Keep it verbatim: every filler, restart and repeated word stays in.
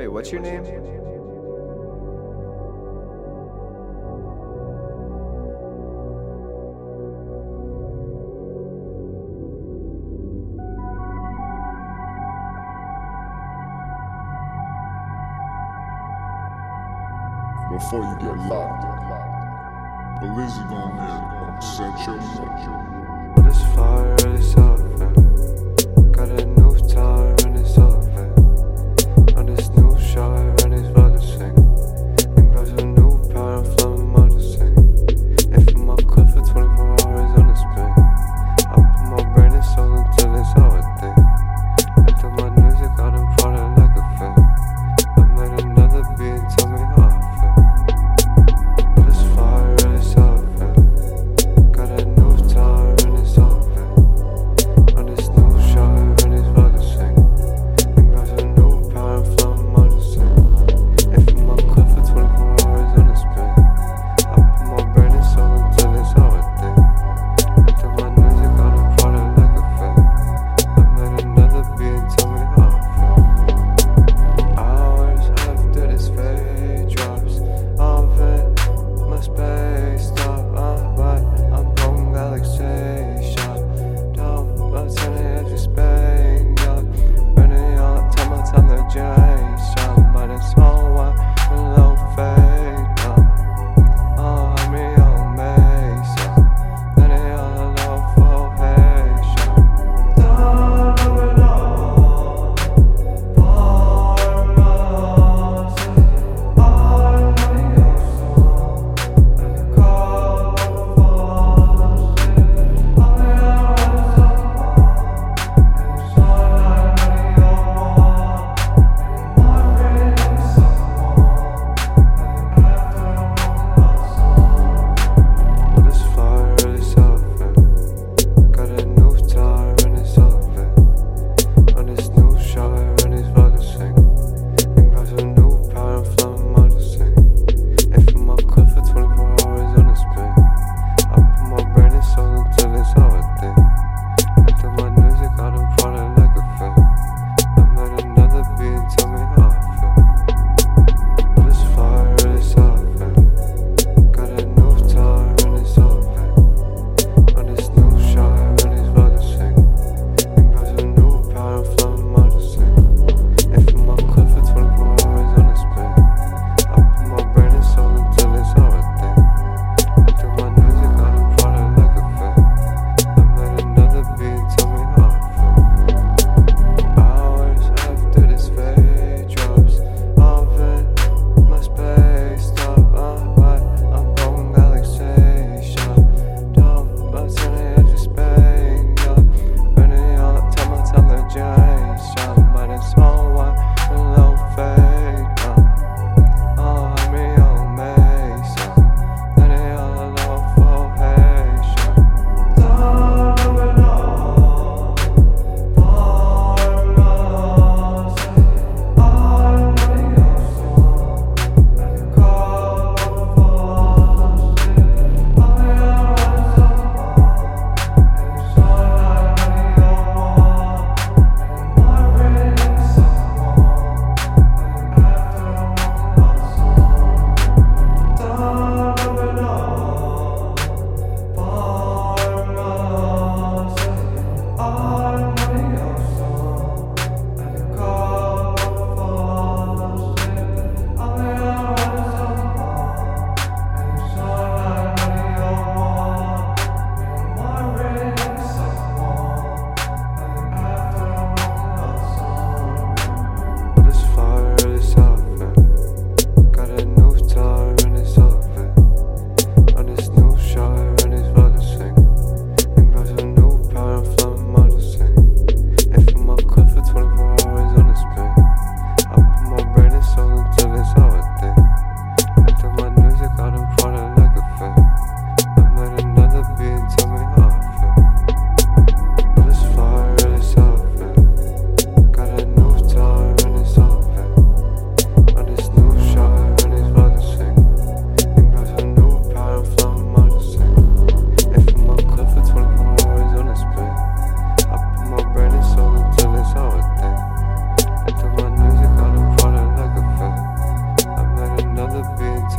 Wait, what's your name? Before you get locked, Blizzy gon' hear it, set your mind. This fire is over. Got a new tower and it's over. On this new shire and it's relishing. And got a new power and flowing modesty. If I'm up quick for twenty-four hours on this bit, I put my brain and soul until it's all I think. Until my music got in front of like a fan. I made another beat and tell me how. Got a new tower and it's over. On this new shire and it's relishing. the bit